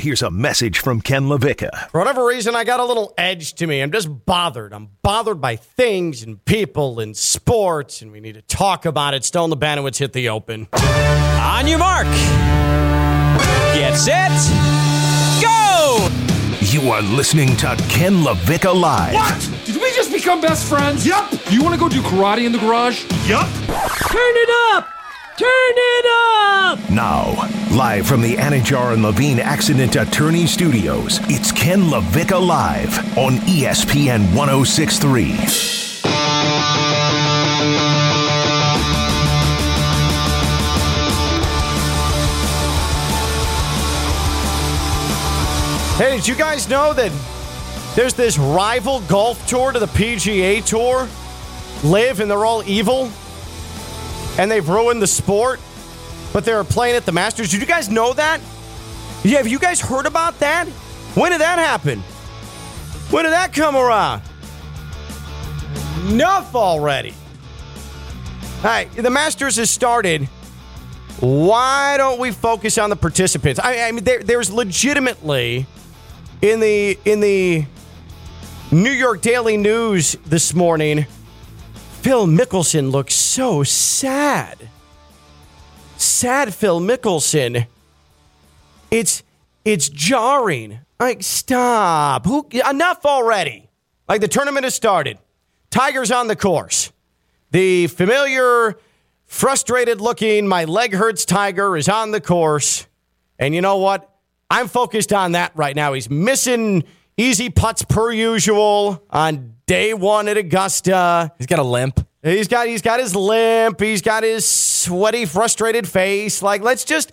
Here's a message from Ken Lavicka. For whatever reason, I got a little edge to me. I'm just bothered. I'm bothered by things and people and sports, and we need to talk about it. Stone LeBanowitz hit the open. On your mark. Get set. Go! You are listening to Ken Lavicka Live. What? Did we just become best friends? Yep. You want to go do karate in the garage? Yep. Turn it up! Turn it up! Now, live from the Anajar and Levine Accident Attorney Studios, it's Ken Lavicka Live on ESPN 1063. Hey, did you guys know that there's this rival golf tour to the PGA Tour? Live, and they're all evil? And they've ruined the sport, but they're playing at the Masters. Did you guys know that? Yeah, have you guys heard about that? When did that happen? When did that come around? Enough already. All right, the Masters has started. Why don't we focus on the participants? I mean, there's legitimately, in the New York Daily News this morning, Phil Mickelson looks so sad. Sad Phil Mickelson. It's jarring. Like, stop. Enough already. Like, the tournament has started. Tiger's on the course. The familiar, frustrated-looking, my leg hurts Tiger is on the course. And you know what? I'm focused on that right now. He's missing easy putts per usual on day one at Augusta. He's got a limp. He's got his limp. He's got his sweaty, frustrated face. Like, let's just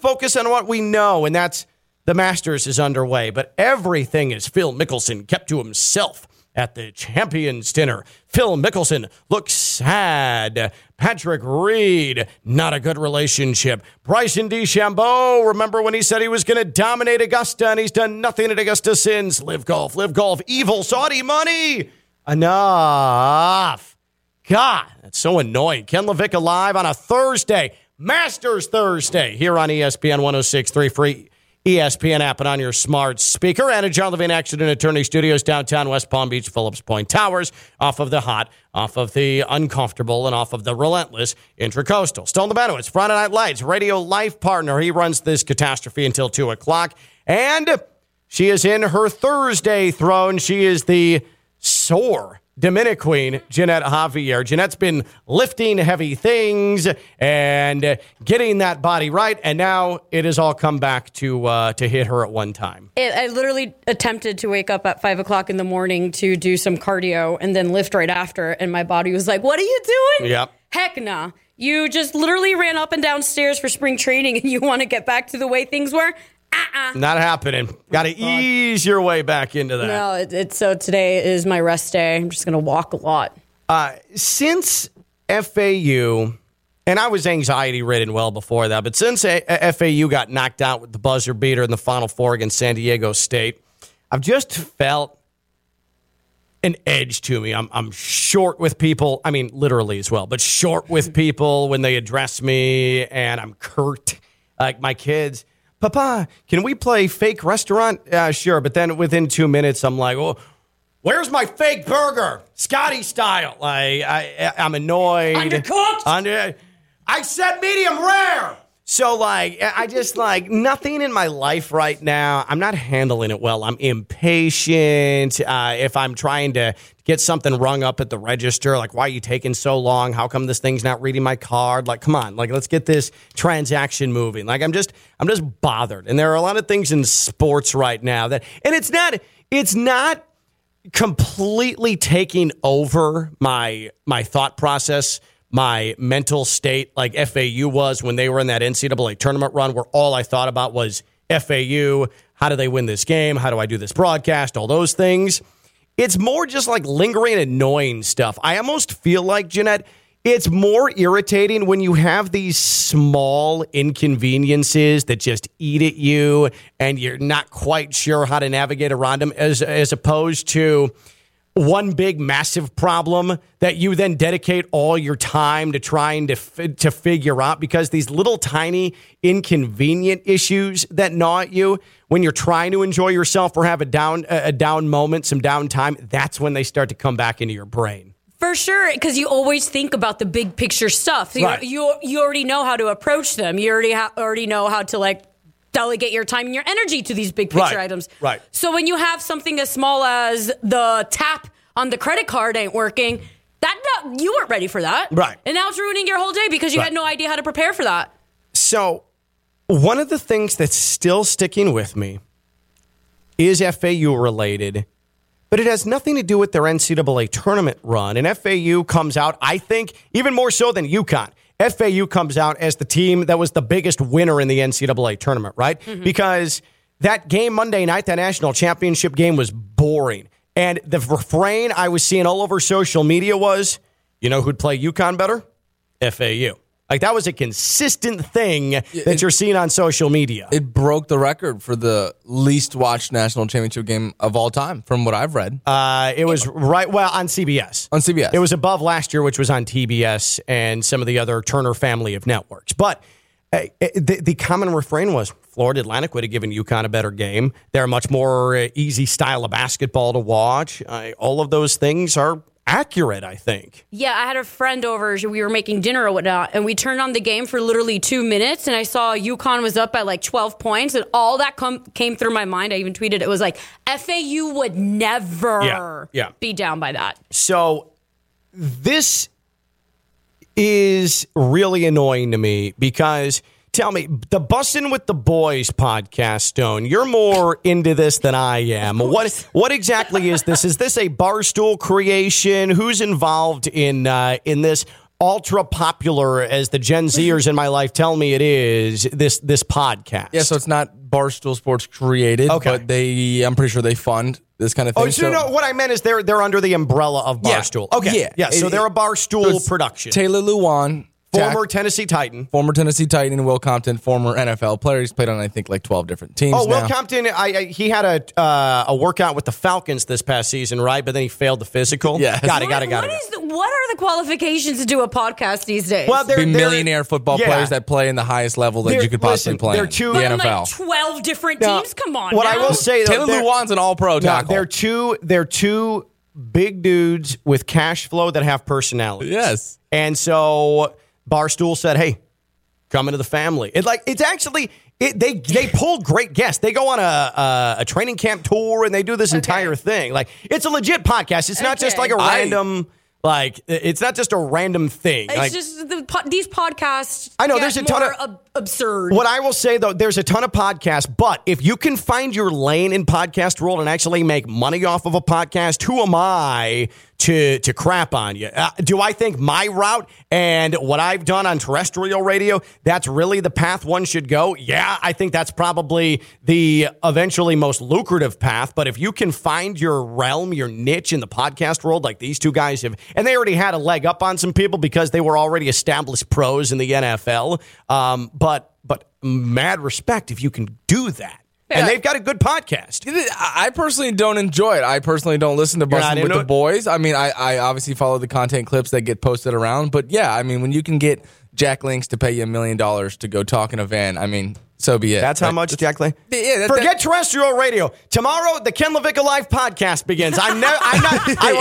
focus on what we know, and that's the Masters is underway. But everything is Phil Mickelson kept to himself at the Champions dinner. Phil Mickelson looks sad. Patrick Reed, not a good relationship. Bryson DeChambeau, remember when he said he was going to dominate Augusta, and he's done nothing at Augusta since. Live golf, evil Saudi money. Enough. God, that's so annoying. Ken Lavicka Live on a Thursday, Masters Thursday, here on ESPN 106.3 free ESPN app and on your smart speaker. And at John Levine Accident Attorney Studios, downtown West Palm Beach, Phillips Point Towers, off of the hot, off of the uncomfortable, and off of the relentless Intracoastal. Stone LeBanowitz, Friday Night Lights, radio life partner. He runs this catastrophe until 2 o'clock. And she is in her Thursday throne. She is the sore Dominic Queen, Jeanette Javier. Jeanette's been lifting heavy things and getting that body right, and now it has all come back to hit her at one time. I literally attempted to wake up at 5 o'clock in the morning to do some cardio and then lift right after, and my body was like, what are you doing? Yep. Heck nah. You just literally ran up and downstairs for spring training, and you want to get back to the way things were? Not happening. Got to ease your way back into that. No, so today is my rest day. I'm just going to walk a lot. Since FAU, and I was anxiety-ridden well before that, but since FAU got knocked out with the buzzer beater in the Final Four against San Diego State, I've just felt an edge to me. I'm short with people. I mean, literally as well, but short with people when they address me, and I'm curt. Like my kids... Papa, can we play fake restaurant? Sure, but then within 2 minutes, I'm like, well, where's my fake burger? Scotty style. Like, I'm annoyed. Undercooked? I said medium rare. So, like, I just, like, nothing in my life right now. I'm not handling it well. I'm impatient. If I'm trying to get something rung up at the register, like, why are you taking so long? How come this thing's not reading my card? Like, come on. Like, let's get this transaction moving. Like, I'm just bothered. And there are a lot of things in sports right now that, and it's not completely taking over my thought process, my mental state, like FAU was when they were in that NCAA tournament run, where all I thought about was FAU. How do they win this game? How do I do this broadcast? All those things. It's more just like lingering, annoying stuff. I almost feel like, Jeanette, it's more irritating when you have these small inconveniences that just eat at you and you're not quite sure how to navigate around them, as opposed to one big massive problem that you then dedicate all your time to trying to figure out, because these little tiny inconvenient issues that gnaw at you when you're trying to enjoy yourself or have a down moment, some downtime, that's when they start to come back into your brain. For sure, because you always think about the big picture stuff. Right. You already know how to approach them. You already know how to delegate your time and your energy to these big picture items. Right. So when you have something as small as the tap on the credit card ain't working, you weren't ready for that. Right. And now it's ruining your whole day because you had no idea how to prepare for that. So one of the things that's still sticking with me is FAU related, but it has nothing to do with their NCAA tournament run. And FAU comes out, I think, even more so than UConn. FAU comes out as the team that was the biggest winner in the NCAA tournament, right? Mm-hmm. Because that game Monday night, that national championship game, was boring. And the refrain I was seeing all over social media was, you know who'd play UConn better? FAU. That was a consistent thing that you're seeing on social media. It broke the record for the least watched national championship game of all time, from what I've read. It was on CBS. On CBS. It was above last year, which was on TBS and some of the other Turner family of networks. But the common refrain was Florida Atlantic would have given UConn a better game. They're a much more easy style of basketball to watch. All of those things are accurate, I think. Yeah, I had a friend over. We were making dinner or whatnot, and we turned on the game for literally 2 minutes, and I saw UConn was up by 12 points, and all that came through my mind. I even tweeted, it was FAU would never be down by that. So this is really annoying to me because, tell me, the Bussin' with the Boys podcast, Stone, you're more into this than I am. What exactly is this? Is this a Barstool creation? Who's involved in this ultra-popular, as the Gen Zers in my life tell me it is, this podcast? Yeah, so it's not Barstool Sports created, but I'm pretty sure they fund this kind of thing. Oh, so no, what I meant is they're under the umbrella of Barstool. Yeah. Okay, yeah, so they're a Barstool production. Taylor Lewan. Former Tennessee Titan, Will Compton, former NFL player. He's played on, I think, 12 different teams. Oh, Will Compton, he had a workout with the Falcons this past season, right? But then he failed the physical. Yeah, What are the qualifications to do a podcast these days? Well, they're millionaire football players that play in the highest level that you could possibly play. They're two in the NFL. 12 different teams. Come on. What I will say, though, Taylor Lewan's an All-Pro tackle. They're two big dudes with cash flow that have personalities. Yes, and so Barstool said, hey, come into the family. They pull great guests. They go on a training camp tour, and they do this entire thing. It's a legit podcast. It's not just it's not just a random thing. It's just these podcasts. I know there's a ton of absurd. What I will say, though, there's a ton of podcasts, but if you can find your lane in podcast world and actually make money off of a podcast, who am I to crap on you? Do I think my route and what I've done on terrestrial radio, that's really the path one should go? Yeah, I think that's probably the eventually most lucrative path. But if you can find your realm, your niche in the podcast world, like these two guys have, and they already had a leg up on some people because they were already established pros in the NFL. But mad respect if you can do that. Yeah. And they've got a good podcast. I personally don't enjoy it. I personally don't listen to Bussin' with the Boys. I mean, I obviously follow the content clips that get posted around. But, yeah, I mean, when you can get Jack Link's to pay you $1 million to go talk in a van, I mean, so be it. That's how much, Jack Link? Yeah, forget terrestrial radio. Tomorrow, the Ken Lavicka Live podcast begins. I will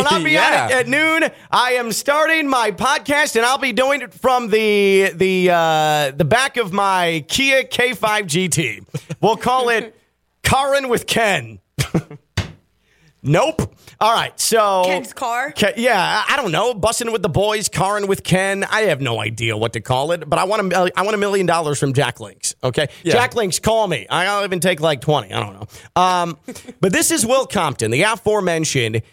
not be on it at noon. I am starting my podcast, and I'll be doing it from the back of my Kia K5 GT. We'll call it Karin with Ken. Nope. All right, so Ken's car? I don't know. Bussin' with the Boys, Karin with Ken. I have no idea what to call it, but I want $1 million from Jack Link's, okay? Yeah. Jack Link's, call me. I'll even take 20. I don't know. But this is Will Compton, the aforementioned.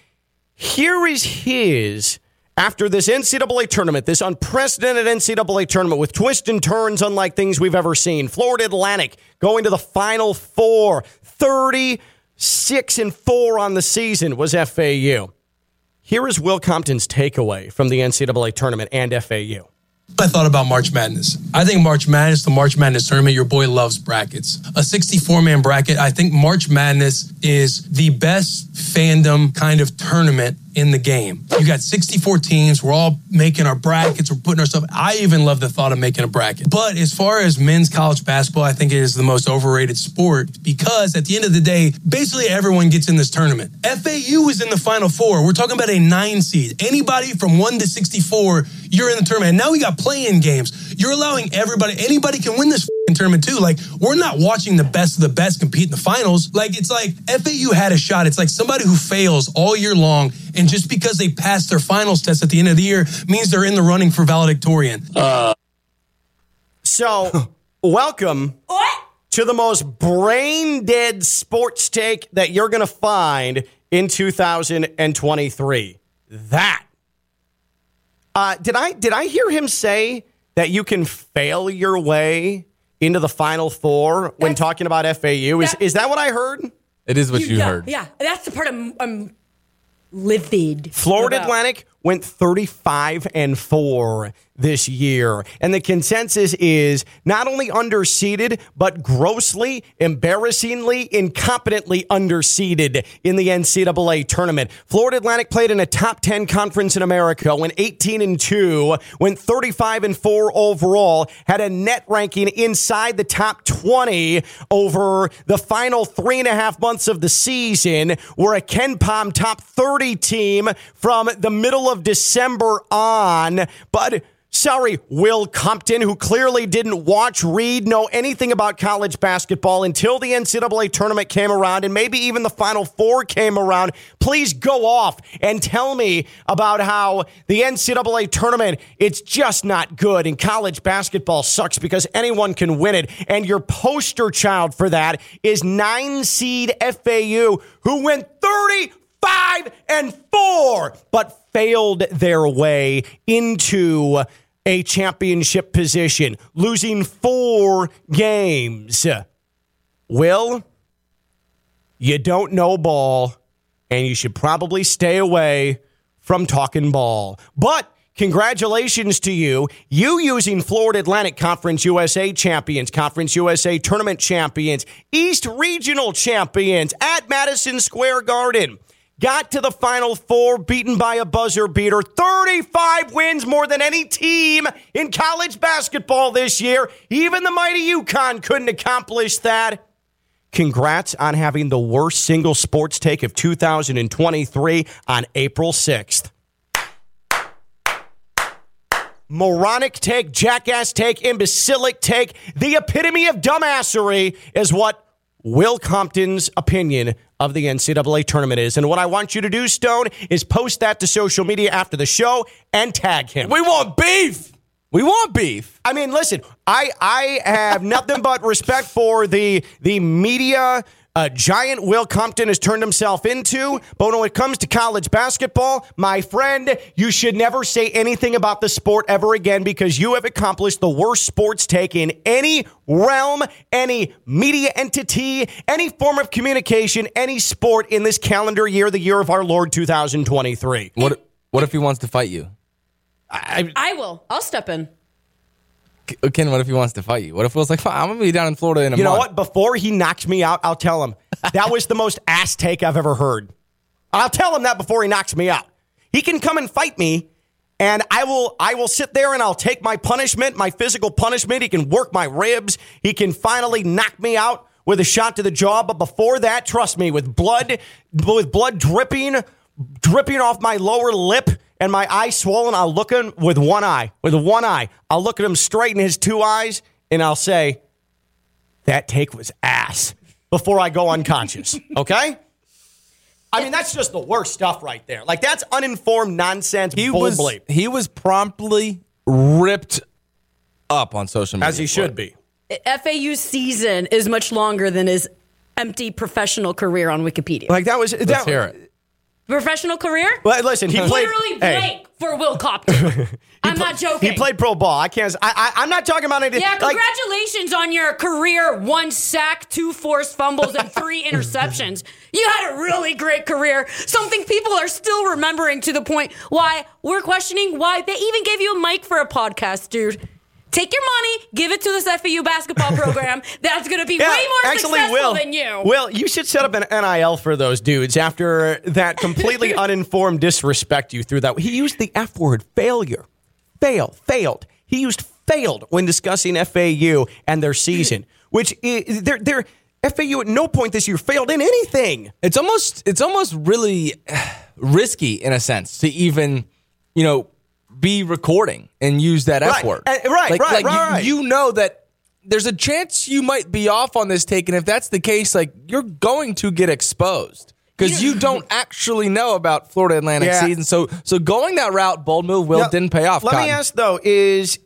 Here is his, after this NCAA tournament, this unprecedented NCAA tournament with twists and turns unlike things we've ever seen. Florida Atlantic going to the Final Four, 36-4 on the season was FAU. Here is Will Compton's takeaway from the NCAA tournament and FAU. I thought about March Madness. I think March Madness, the March Madness tournament, your boy loves brackets. A 64-man bracket, I think March Madness is the best fandom kind of tournament in the game. You got 64 teams. We're all making our brackets. We're putting ourselves. I even love the thought of making a bracket. But as far as men's college basketball, I think it is the most overrated sport because at the end of the day, basically everyone gets in this tournament. FAU is in the Final Four. We're talking about a 9 seed. Anybody from 1 to 64, you're in the tournament. And now we got play-in games. You're allowing everybody. Anybody can win this tournament too. Like, we're not watching the best of the best compete in the finals. Like, it's like FAU had a shot. It's like somebody who fails all year long, and just because they passed their finals test at the end of the year means they're in the running for valedictorian. So, welcome to the most brain-dead sports take that you're going to find in 2023. That. Did I hear him say that you can fail your way into the Final Four when talking about FAU? Is that what I heard? It is what you heard. Yeah, that's the part I'm livid. Florida Atlantic went 35-4 this year. And the consensus is not only underseeded, but grossly, embarrassingly, incompetently underseeded in the NCAA tournament. Florida Atlantic played in a top 10 conference in America, went 18-2, went 35-4 overall, had a net ranking inside the top 20 over the final 3.5 months of the season, were a Ken Pom top 30 team from the middle of December on, but Will Compton, who clearly didn't watch, read, know anything about college basketball until the NCAA tournament came around and maybe even the Final Four came around. Please go off and tell me about how the NCAA tournament, it's just not good and college basketball sucks because anyone can win it. And your poster child for that is 9 seed FAU, who went 35-4, but failed their way into a championship position, losing 4 games. Will, you don't know ball, and you should probably stay away from talking ball. But congratulations to you. You using Florida Atlantic Conference USA champions, Conference USA tournament champions, East Regional champions at Madison Square Garden. Got to the Final Four, beaten by a buzzer beater. 35 wins, more than any team in college basketball this year. Even the mighty UConn couldn't accomplish that. Congrats on having the worst single sports take of 2023 on April 6th. Moronic take, jackass take, imbecilic take. The epitome of dumbassery is what Will Compton's opinion of the NCAA tournament is. And what I want you to do, Stone, is post that to social media after the show and tag him. We want beef. We want beef. I mean, listen, I have nothing but respect for the media giant Will Compton has turned himself into. But when it comes to college basketball, my friend, you should never say anything about the sport ever again because you have accomplished the worst sports take in any realm, any media entity, any form of communication, any sport in this calendar year, the year of our Lord 2023. What if he wants to fight you? I will. I'll step in. Ken, what if he wants to fight you? What if Will's like, I'm going to be down in Florida in a month? You know what? Before he knocks me out, I'll tell him. That was the most ass take I've ever heard. I'll tell him that before he knocks me out. He can come and fight me, and I will sit there and I'll take my punishment, my physical punishment. He can work my ribs. He can finally knock me out with a shot to the jaw. But before that, trust me, with blood dripping off my lower lip, and my eye swollen, I'll look at him with one eye. I'll look at him straight in his two eyes, and I'll say, that take was ass, before I go unconscious, okay? I mean, that's just the worst stuff right there. Like, that's uninformed nonsense bull bleep. He was promptly ripped up on social media. As he should be. FAU's season is much longer than his empty professional career on Wikipedia. Like, that was... Let's hear it. Professional career? Well, listen, he played... Literally blank for Will Compton. I'm not joking. He played pro ball. I can't... I'm not talking about anything... Yeah, congratulations on your career. 1 sack, 2 forced fumbles, and 3 interceptions. You had a really great career. Something people are still remembering to the point why we're questioning why they even gave you a mic for a podcast, dude. Take your money, give it to this FAU basketball program that's going to be way more successful than you. Will, you should set up an NIL for those dudes after that completely uninformed disrespect you threw that. He used the F word, failure. Failed. He used failed when discussing FAU and their season, which is, they're FAU at no point this year failed in anything. It's almost really risky in a sense to even, be recording and use that F word. Right. You know that there's a chance you might be off on this take, and if that's the case, you're going to get exposed because you don't actually know about Florida Atlantic season. So going that route, bold move, Will, didn't pay off. Let me ask, though, is...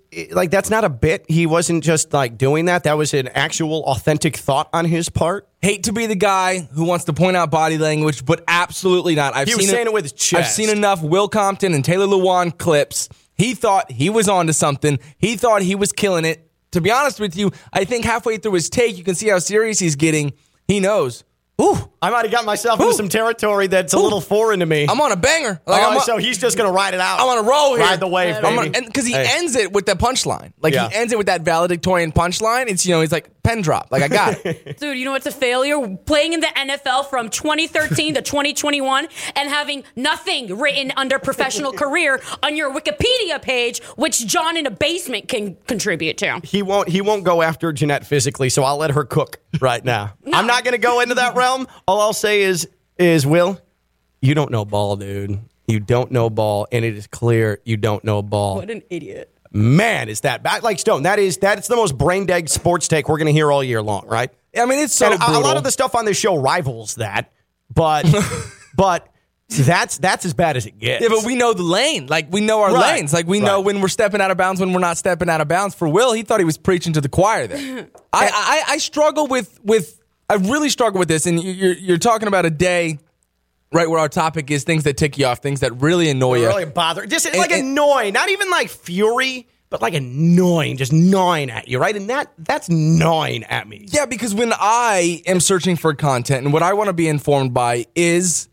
that's not a bit. He wasn't just doing that. That was an actual authentic thought on his part. Hate to be the guy who wants to point out body language, but absolutely not. He was saying it with his chest. I've seen enough Will Compton and Taylor Lewan clips. He thought he was onto something. He thought he was killing it. To be honest with you, I think halfway through his take, you can see how serious he's getting. He knows. Ooh, I might have got myself into some territory that's a little foreign to me. I'm on a banger. So he's just going to ride it out. I'm on a roll here. Ride the wave, baby. Because he ends it with that punchline. He ends it with that valedictorian punchline. It's, he's like, pen drop. I got it. Dude, it's a failure? Playing in the NFL from 2013 to 2021 and having nothing written under professional career on your Wikipedia page, which John in a basement can contribute to. He won't go after Jeanette physically, so I'll let her cook right now. No. I'm not going to go into that realm. All I'll say is Will, you don't know ball, dude. You don't know ball, and it is clear you don't know ball. What an idiot. Man, is that bad? Stone, that's the most brain-dead sports take we're going to hear all year long, right? It's so brutal. A lot of the stuff on this show rivals that, but that's as bad as it gets. Yeah, but we know the lane. We know our lanes. We know when we're stepping out of bounds, when we're not stepping out of bounds. For Will, he thought he was preaching to the choir there. I struggle with I really struggle with this, and you're talking about a day, right, where our topic is things that tick you off, things that really annoy you. Really bother. Just annoying, not even fury, but annoying, just gnawing at you, right? And that's gnawing at me. Yeah, because when I am searching for content, and what I want to be informed by is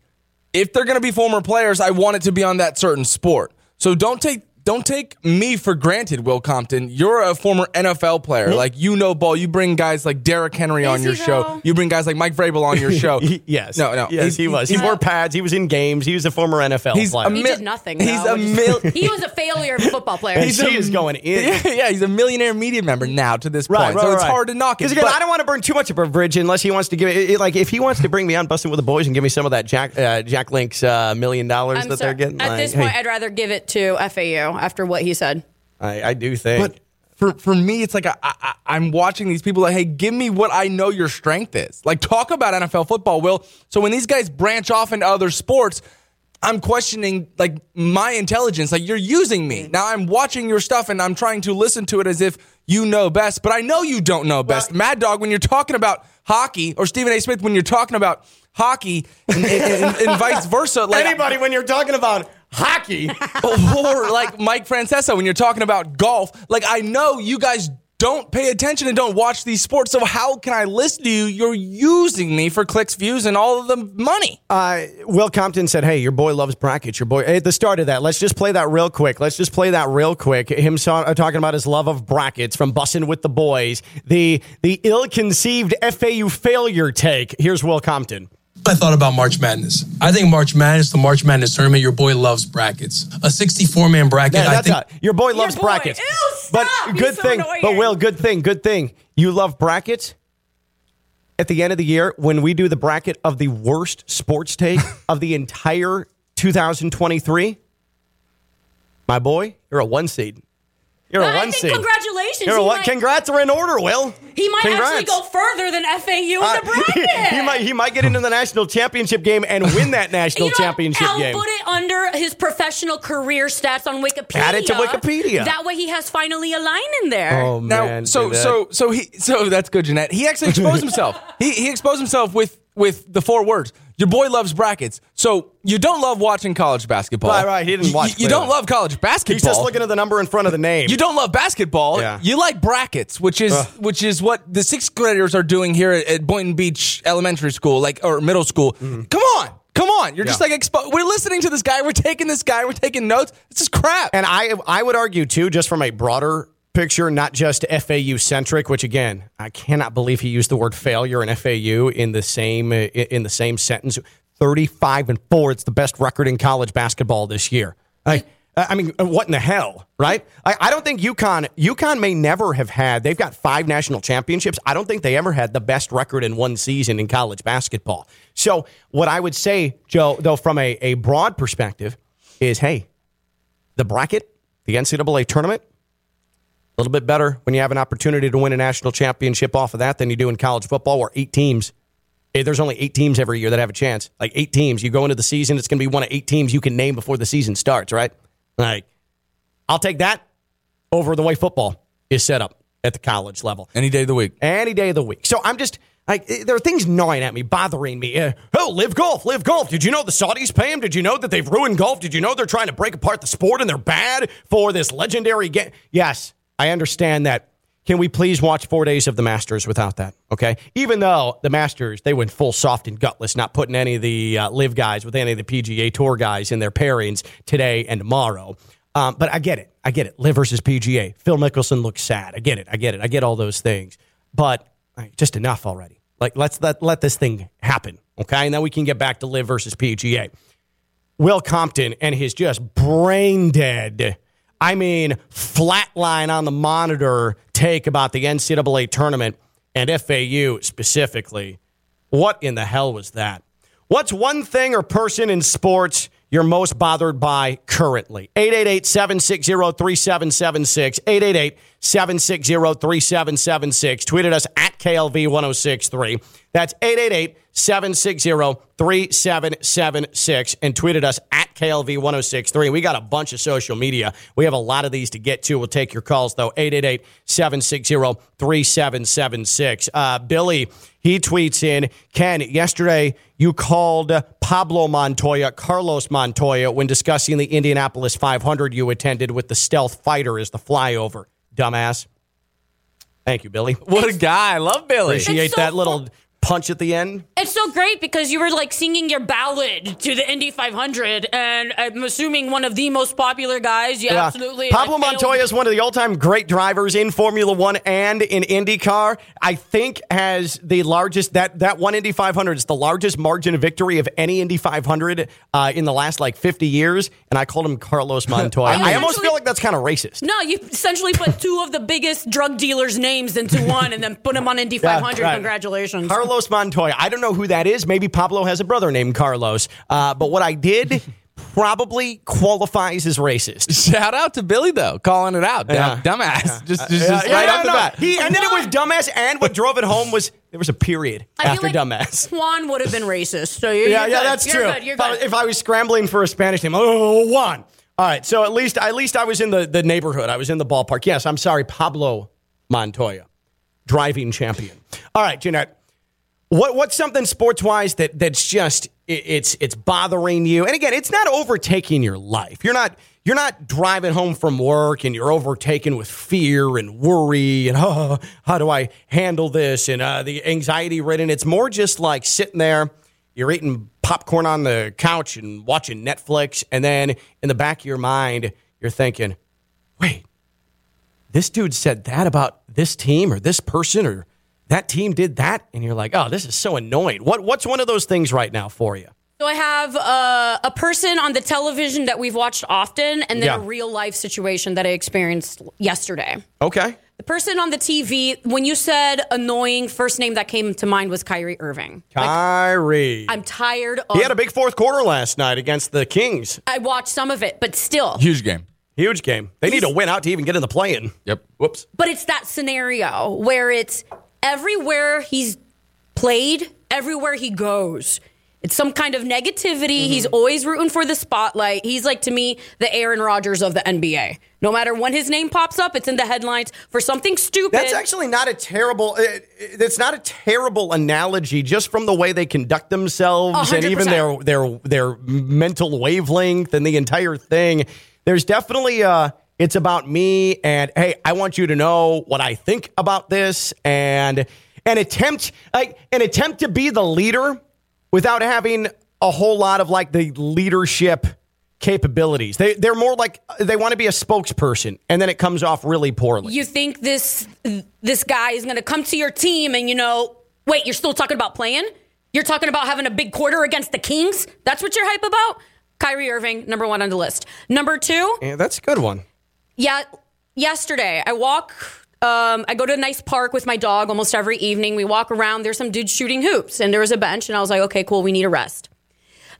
if they're going to be former players, I want it to be on that certain sport. So don't take me for granted, Will Compton. You're a former NFL player. Mm-hmm. Ball. You bring guys like Derrick Henry on your show. You bring guys like Mike Vrabel on your show. Yes. No. Yes, he was. He wore pads. He was in games. He was a former NFL player. He did nothing, though. He was a failure football player. He is going in. Yeah, he's a millionaire media member now to this point. Right, so it's hard to knock it. I don't want to burn too much of a bridge unless he wants to give it. If he wants to bring me on Bussin' with the Boys and give me some of that Jack Link's $1 million they're getting. At this point, I'd rather give it to FAU. After what he said, I do think. But for me, it's I'm watching these people hey, give me what I know your strength is. Talk about NFL football, Will. So when these guys branch off into other sports, I'm questioning my intelligence. You're using me. Now I'm watching your stuff and I'm trying to listen to it as if you know best, but I know you don't know best. Well, Mad Dog, when you're talking about hockey, or Stephen A. Smith, when you're talking about hockey and vice versa. Anybody, when you're talking about hockey, or Mike Francesa when you're talking about golf. I know you guys don't pay attention and don't watch these sports, so how can I listen to you? You're using me for clicks, views, and all of the money. Will Compton said, hey, your boy loves brackets. Your boy, at the start of that, let's just play that real quick. Him talking about his love of brackets from Bussin' with the Boys. The ill-conceived FAU failure take. Here's Will Compton. I thought about March Madness. I think March Madness, the March Madness tournament, your boy loves brackets. A 64-man bracket. Man, I think your boy loves brackets. Ew, stop. But good thing. Annoying. But Will, good thing. You love brackets. At the end of the year, when we do the bracket of the worst sports take of the entire 2023, my boy, you're a one seed. You're a one seed. Congratulations. Congrats are in order, Will. He might actually go further than FAU in the bracket. He might get into the national championship game and win that national championship game. Put it under his professional career stats on Wikipedia. Add it to Wikipedia. That way he has finally a line in there. Oh man. Now, so that's good, Jeanette. He actually exposed himself. He exposed himself with the four words. Your boy loves brackets. So you don't love watching college basketball. Right. He didn't watch. You don't love college basketball. He's just looking at the number in front of the name. You don't love basketball. Yeah. You like brackets, which is what the sixth graders are doing here at Boynton Beach Elementary School, or middle school. Mm-hmm. Come on. You're just we're listening to this guy. We're taking notes. This is crap. And I would argue too, just from a broader picture, not just FAU-centric, which, again, I cannot believe he used the word failure and FAU in the same sentence. 35-4, it's the best record in college basketball this year. I mean, what in the hell, right? I don't think UConn may never have had, they've got 5 national championships. I don't think they ever had the best record in one season in college basketball. So what I would say, Joe, though, from a broad perspective is, hey, the bracket, the NCAA tournament, a little bit better when you have an opportunity to win a national championship off of that than you do in college football, where 8 teams. There's only 8 teams every year that have a chance. Like 8 teams. You go into the season, it's going to be one of 8 teams you can name before the season starts, right? Like, I'll take that over the way football is set up at the college level. Any day of the week. Any day of the week. So I'm just, like, there are things gnawing at me, bothering me. Live Golf. Did you know the Saudis pay them? Did you know that they've ruined golf? Did you know they're trying to break apart the sport and they're bad for this legendary game? Yes, I understand that. Can we please watch 4 days of the Masters without that, okay? Even though the Masters, they went full soft and gutless, not putting any of the Live guys with any of the PGA Tour guys in their pairings today and tomorrow. But I get it. Live versus PGA. Phil Mickelson looks sad. I get it. I get all those things. But just enough already. Like, let's let this thing happen, okay? And then we can get back to Live versus PGA. Will Compton and his just brain-dead, I mean, flatline on the monitor take about the NCAA tournament and FAU specifically. What in the hell was that? What's one thing or person in sports you're most bothered by currently? 888-760-3776. 888-760-3776. Tweet at us at KLV1063. That's 888-760-3776. And tweet at us at KLV1063. We got a bunch of social media. We have a lot of these to get to. We'll take your calls, though. 888-760-3776. Billy, he tweets in, Ken, yesterday you called Pablo Montoya, Carlos Montoya, when discussing the Indianapolis 500 you attended with the stealth fighter as the flyover. Dumbass. Thank you, Billy. What a guy. I love Billy. Appreciate that little punch at the end. It's so great because you were like singing your ballad to the Indy 500, and I'm assuming one of the most popular guys. Yeah, absolutely. Pablo Montoya is one of the all-time great drivers in Formula One and in IndyCar. I think has the largest, that one Indy 500 is the largest margin of victory of any Indy 500 in the last like 50 years, and I called him Carlos Montoya. I almost feel like that's kind of racist. No, you essentially put two of the biggest drug dealers' names into one and then put them on Indy 500. Right. Congratulations. Carlos Montoya. I don't know who that is. Maybe Pablo has a brother named Carlos. But what I did probably qualifies as racist. Shout out to Billy, though, calling it out. Dumbass. Yeah. Just right off the bat. And then it was dumbass, and what drove it home was there was a period after like dumbass. Juan would have been racist. So you're good. That's true. You're good. If I was scrambling for a Spanish name, Juan. All right, so at least I was in the neighborhood. I was in the ballpark. Yes, I'm sorry, Pablo Montoya, driving champion. All right, Jeanette. What's something sports-wise that's just it's bothering you? And again, it's not overtaking your life. You're not driving home from work and you're overtaken with fear and worry and how do I handle this and the anxiety ridden. It's more just like sitting there, you're eating popcorn on the couch and watching Netflix, and then in the back of your mind you're thinking, wait, this dude said that about this team or this person or that team did that, and you're like, oh, this is so annoying. What's one of those things right now for you? So I have a person on the television that we've watched often, and then a real-life situation that I experienced yesterday. Okay. The person on the TV, when you said annoying, first name that came to mind was Kyrie Irving. Kyrie. Like, I'm tired of... He had a big fourth quarter last night against the Kings. I watched some of it, but still. Huge game. They need to win out to even get in the play-in. Yep. Whoops. But it's that scenario where it's... Everywhere he's played, everywhere he goes, it's some kind of negativity. Mm-hmm. He's always rooting for the spotlight. He's like, to me, the Aaron Rodgers of the NBA. No matter when his name pops up, it's in the headlines for something stupid. That's actually not a terrible. It's not a terrible analogy, just from the way they conduct themselves 100%. And even their mental wavelength and the entire thing. There's definitely a. It's about me, and, hey, I want you to know what I think about this, and an attempt to be the leader without having a whole lot of, like, the leadership capabilities. They're more like they want to be a spokesperson, and then it comes off really poorly. You think this guy is going to come to your team and, wait, you're still talking about playing? You're talking about having a big quarter against the Kings? That's what you're hype about? Kyrie Irving, number one on the list. Number two. Yeah, that's a good one. Yeah. Yesterday, I go to a nice park with my dog almost every evening. We walk around. There's some dude shooting hoops. And there was a bench. And I was like, okay, cool. We need a rest.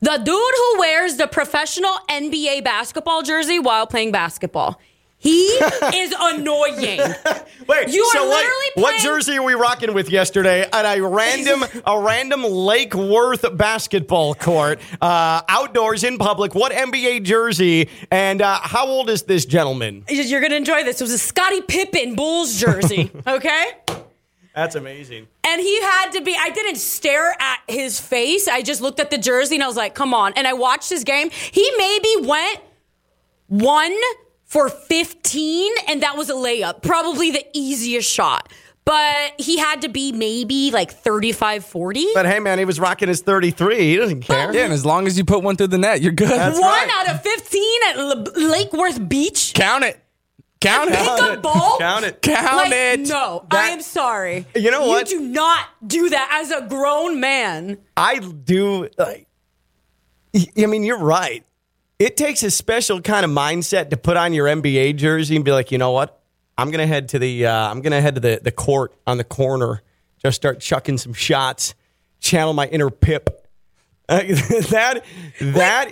The dude who wears the professional NBA basketball jersey while playing basketball. He is annoying. Wait, you so what jersey are we rocking with yesterday at a random Lake Worth basketball court, outdoors in public? What NBA jersey? And how old is this gentleman? You're going to enjoy this. It was a Scottie Pippen Bulls jersey, okay? That's amazing. And he had to be, I didn't stare at his face. I just looked at the jersey and I was like, come on. And I watched his game. He maybe went 1 for 15, and that was a layup. Probably the easiest shot. But he had to be maybe like 35, 40. But hey, man, he was rocking his 33. He doesn't care. Yeah, and as long as you put one through the net, you're good. That's right. 1 out of 15 at Lake Worth Beach. Count it. Count it. Pick a ball. Count it. Count it. No, I am sorry. You know what? You do not do that as a grown man. I do. I mean, you're right. It takes a special kind of mindset to put on your NBA jersey and be like, you know what? I'm gonna head to the court on the corner, just start chucking some shots, channel my inner Pip. That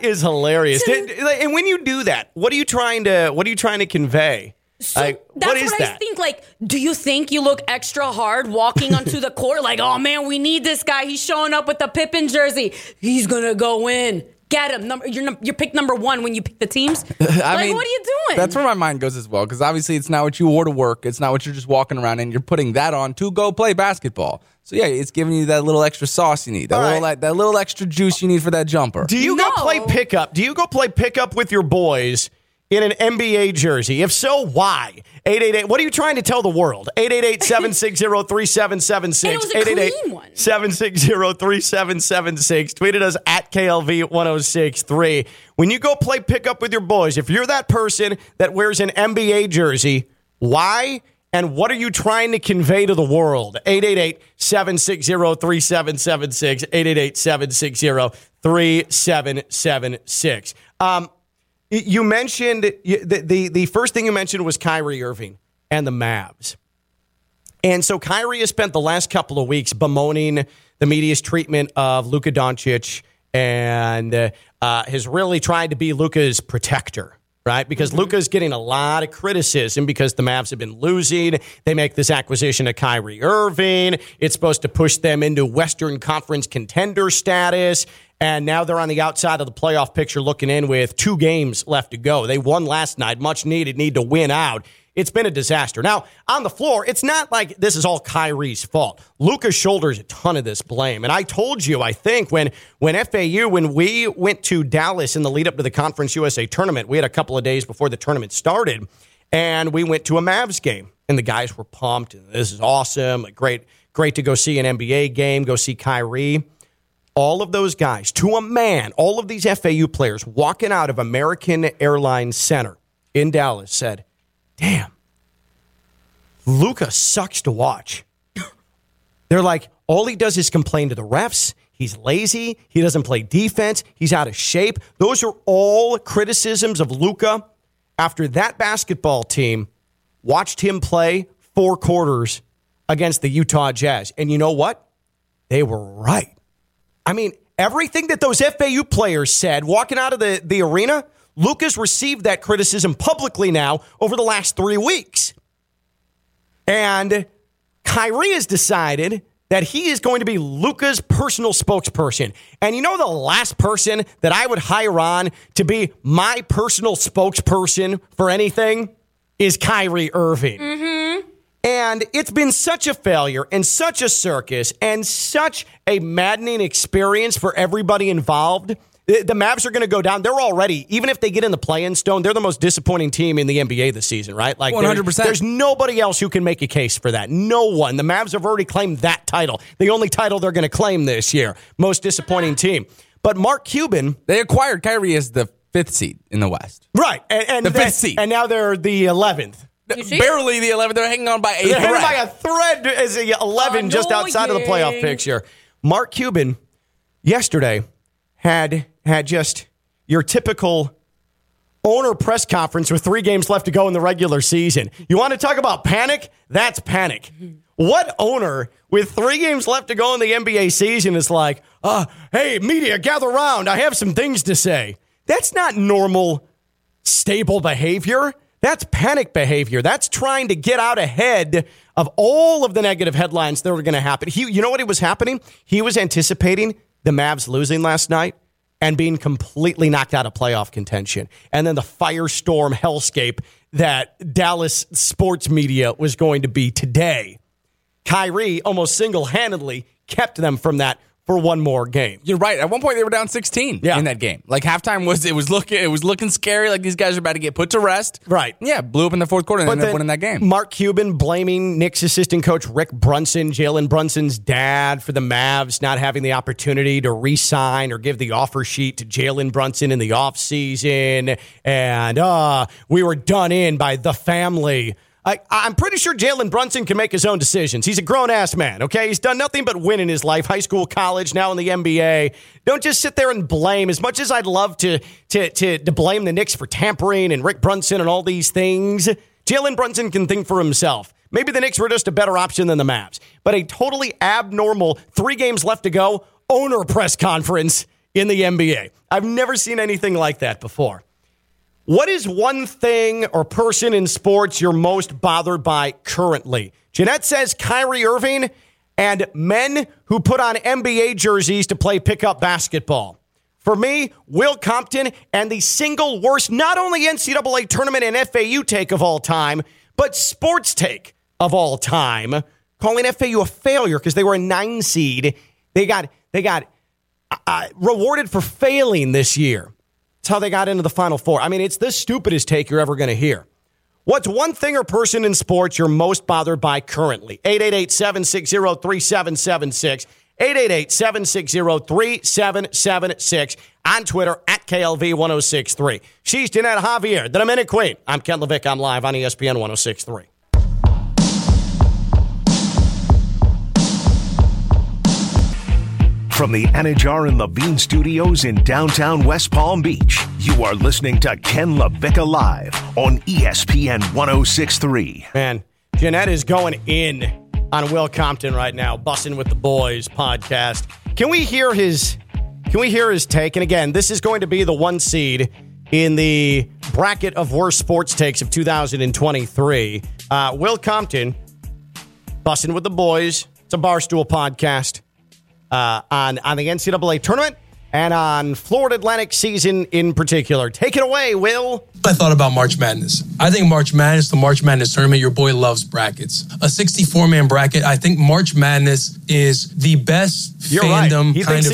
is hilarious. And when you do that, what are you trying to convey? So that's what I think. Like, do you think you look extra hard walking onto the court? Like, oh man, we need this guy. He's showing up with the Pippen jersey. He's gonna go in. Get him. You're pick number one when you pick the teams. I mean, what are you doing? That's where my mind goes as well, because obviously it's not what you wore to work. It's not what you're just walking around in. You're putting that on to go play basketball. So, yeah, it's giving you that little extra sauce you need, that little extra juice you need for that jumper. Do you go play pickup? Do you go play pickup with your boys in an NBA jersey? If so, why? 888. What are you trying to tell the world? 888-760-3776. It was a clean one. 760-3776. Tweeted us at KLV1063. When you go play pickup with your boys, if you're that person that wears an NBA jersey, why and what are you trying to convey to the world? 888-760-3776. 888-760-3776. You mentioned, the first thing you mentioned was Kyrie Irving and the Mavs. And so Kyrie has spent the last couple of weeks bemoaning the media's treatment of Luka Doncic and has really tried to be Luka's protector, right? Because Luka's getting a lot of criticism because the Mavs have been losing. They make this acquisition of Kyrie Irving. It's supposed to push them into Western Conference contender status. And now they're on the outside of the playoff picture looking in with 2 games left to go. They won last night, much needed, need to win out. It's been a disaster. Now, on the floor, it's not like this is all Kyrie's fault. Luka shoulders a ton of this blame. And I told you, I think, when we went to Dallas in the lead-up to the Conference USA tournament, we had a couple of days before the tournament started, and we went to a Mavs game. And the guys were pumped. And this is awesome. Great to go see an NBA game, go see Kyrie. All of those guys, to a man, all of these FAU players walking out of American Airlines Center in Dallas said, damn, Luka sucks to watch. They're like, all he does is complain to the refs. He's lazy. He doesn't play defense. He's out of shape. Those are all criticisms of Luka after that basketball team watched him play 4 quarters against the Utah Jazz. And you know what? They were right. I mean, everything that those FAU players said walking out of the arena, Luka's received that criticism publicly now over the last 3 weeks. And Kyrie has decided that he is going to be Luka's personal spokesperson. And you know the last person that I would hire on to be my personal spokesperson for anything is Kyrie Irving. Mm-hmm. And it's been such a failure and such a circus and such a maddening experience for everybody involved. The Mavs are going to go down. They're already, even if they get in the play-in zone, they're the most disappointing team in the NBA this season, right? Like 100%. There's nobody else who can make a case for that. No one. The Mavs have already claimed that title. The only title they're going to claim this year. Most disappointing team. But Mark Cuban. They acquired Kyrie as the fifth seed in the West. Right. And the fifth seed. And now they're the 11th. Barely the 11th. They're hanging on by a thread. They're hanging by a thread as the 11 just outside of the playoff picture. Mark Cuban yesterday had just your typical owner press conference with 3 games left to go in the regular season. You want to talk about panic? That's panic. What owner with 3 games left to go in the NBA season is like, hey, media, gather around. I have some things to say. That's not normal, stable behavior. That's panic behavior. That's trying to get out ahead of all of the negative headlines that were going to happen. You know what was happening? He was anticipating the Mavs losing last night and being completely knocked out of playoff contention. And then the firestorm hellscape that Dallas sports media was going to be today. Kyrie almost single-handedly kept them from that for one more game. You're right. At one point, they were down 16 in that game. Like, halftime was looking scary, like these guys are about to get put to rest. Right. Yeah, blew up in the fourth quarter and ended up winning that game. Mark Cuban blaming Knicks assistant coach Rick Brunson, Jalen Brunson's dad, for the Mavs not having the opportunity to re-sign or give the offer sheet to Jalen Brunson in the offseason. And, we were done in by the family. I'm pretty sure Jalen Brunson can make his own decisions. He's a grown-ass man, okay? He's done nothing but win in his life, high school, college, now in the NBA. Don't just sit there and blame. As much as I'd love to blame the Knicks for tampering and Rick Brunson and all these things, Jalen Brunson can think for himself. Maybe the Knicks were just a better option than the Mavs. But a totally abnormal 3 games left to go owner press conference in the NBA. I've never seen anything like that before. What is one thing or person in sports you're most bothered by currently? Jeanette says Kyrie Irving and men who put on NBA jerseys to play pickup basketball. For me, Will Compton and the single worst, not only NCAA tournament and FAU take of all time, but sports take of all time, calling FAU a failure because they were a 9 seed. They got rewarded for failing this year. It's how they got into the Final Four. I mean, it's the stupidest take you're ever going to hear. What's one thing or person in sports you're most bothered by currently? 888-760-3776. 888-760-3776. On Twitter, at KLV1063. She's Jeanette Javier, the Dominic Queen. I'm Ken Lavicka. I'm live on ESPN 1063. From the Anajar and Levine Studios in downtown West Palm Beach, you are listening to Ken Lavicka Live on ESPN 1063. Man, Jeanette is going in on Will Compton right now, Bussin' with the Boys podcast. Can we hear his take? And again, this is going to be the 1 seed in the bracket of worst sports takes of 2023. Will Compton, Bussin' with the Boys. It's a Barstool podcast. On the NCAA tournament and on Florida Atlantic season in particular. Take it away, Will. I thought about March Madness. I think March Madness, the March Madness tournament, your boy loves brackets. A 64-man bracket, I think March Madness is the best fandom kind of